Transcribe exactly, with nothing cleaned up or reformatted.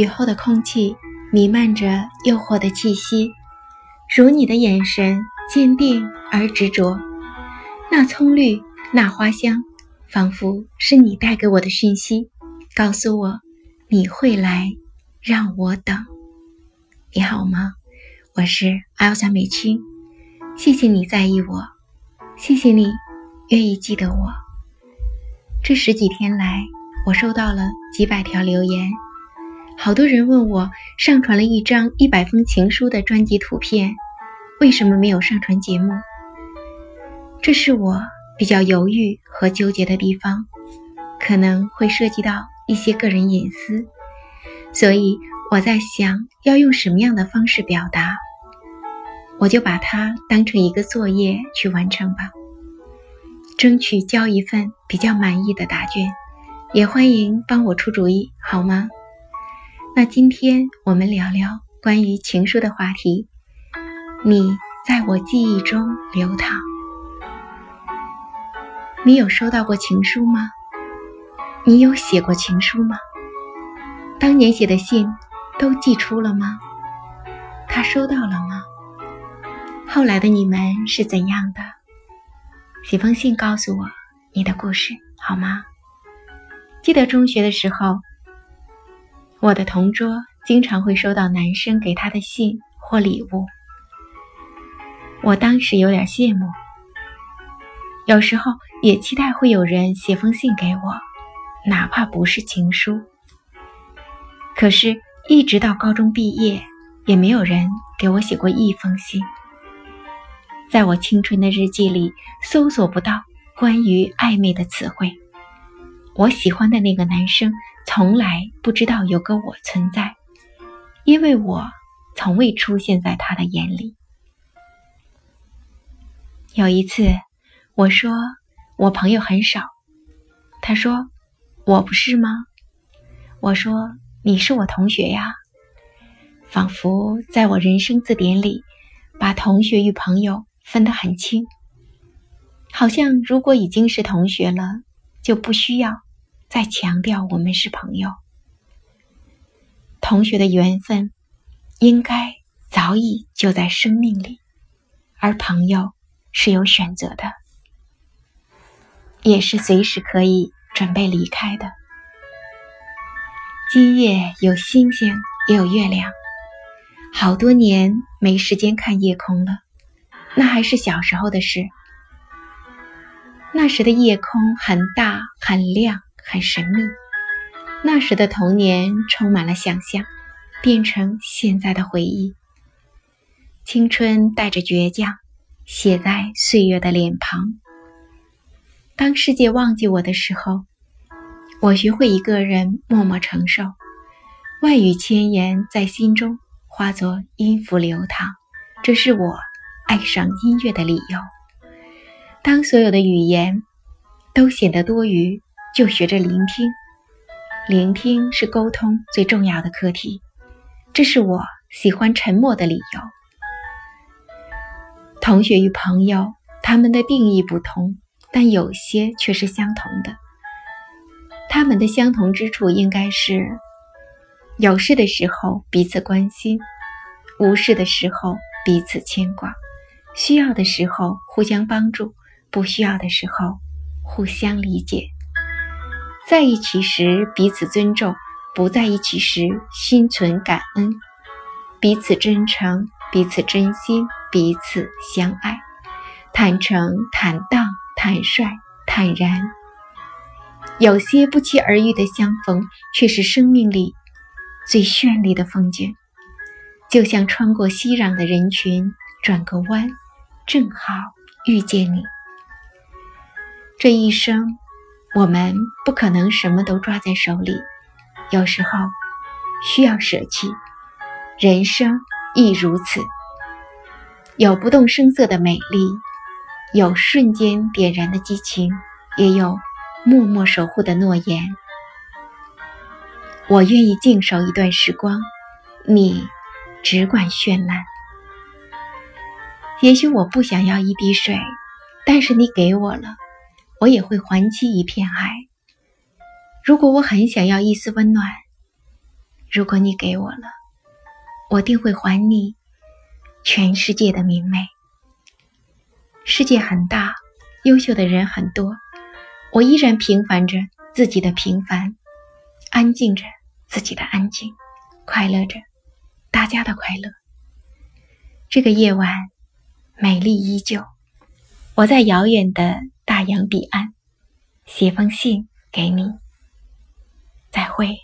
雨后的空气弥漫着诱惑的气息，如你的眼神坚定而执着，那葱绿，那花香，仿佛是你带给我的讯息，告诉我你会来，让我等。你好吗？我是艾尔莎美青，谢谢你在意我，谢谢你愿意记得我。这十几天来，我收到了几百条留言，好多人问我上传了一张一百封情书的专辑图片，为什么没有上传节目？这是我比较犹豫和纠结的地方，可能会涉及到一些个人隐私，所以我在想要用什么样的方式表达，我就把它当成一个作业去完成吧，争取交一份比较满意的答卷，也欢迎帮我出主意，好吗？那今天我们聊聊关于情书的话题，你在我记忆中流淌。你有收到过情书吗？你有写过情书吗？当年写的信都寄出了吗？他收到了吗？后来的你们是怎样的？写封信告诉我你的故事，好吗？记得中学的时候，我的同桌经常会收到男生给他的信或礼物，我当时有点羡慕，有时候也期待会有人写封信给我，哪怕不是情书。可是一直到高中毕业，也没有人给我写过一封信。在我青春的日记里，搜索不到关于暧昧的词汇，我喜欢的那个男生从来不知道有个我存在，因为我从未出现在他的眼里。有一次我说我朋友很少，他说我不是吗？我说你是我同学呀。仿佛在我人生字典里把同学与朋友分得很清，好像如果已经是同学了，就不需要再强调我们是朋友。同学的缘分应该早已就在生命里，而朋友是有选择的，也是随时可以准备离开的。今夜有星星也有月亮，好多年没时间看夜空了，那还是小时候的事。那时的夜空很大很亮很神秘，那时的童年充满了想象，变成现在的回忆。青春带着倔强，写在岁月的脸庞。当世界忘记我的时候，我学会一个人默默承受，万语千言在心中化作音符流淌，这是我爱上音乐的理由。当所有的语言都显得多余，就学着聆听，聆听是沟通最重要的课题，这是我喜欢沉默的理由。同学与朋友，他们的定义不同，但有些却是相同的。他们的相同之处应该是，有事的时候彼此关心，无事的时候彼此牵挂，需要的时候互相帮助，不需要的时候互相理解。在一起时彼此尊重，不在一起时心存感恩，彼此真诚，彼此真心，彼此相爱，坦诚坦荡坦率坦然。有些不期而遇的相逢，却是生命里最绚丽的风景，就像穿过熙攘的人群，转个弯，正好遇见你。这一生我们不可能什么都抓在手里，有时候需要舍弃，人生亦如此。有不动声色的美丽，有瞬间点燃的激情，也有默默守护的诺言。我愿意静守一段时光，你只管绚烂。也许我不想要一滴水，但是你给我了，我也会还击一片海。如果我很想要一丝温暖，如果你给我了，我定会还你全世界的明媚。世界很大，优秀的人很多，我依然平凡着自己的平凡，安静着自己的安静，快乐着大家的快乐。这个夜晚美丽依旧，我在遥远的大洋彼岸写封信给你，再会。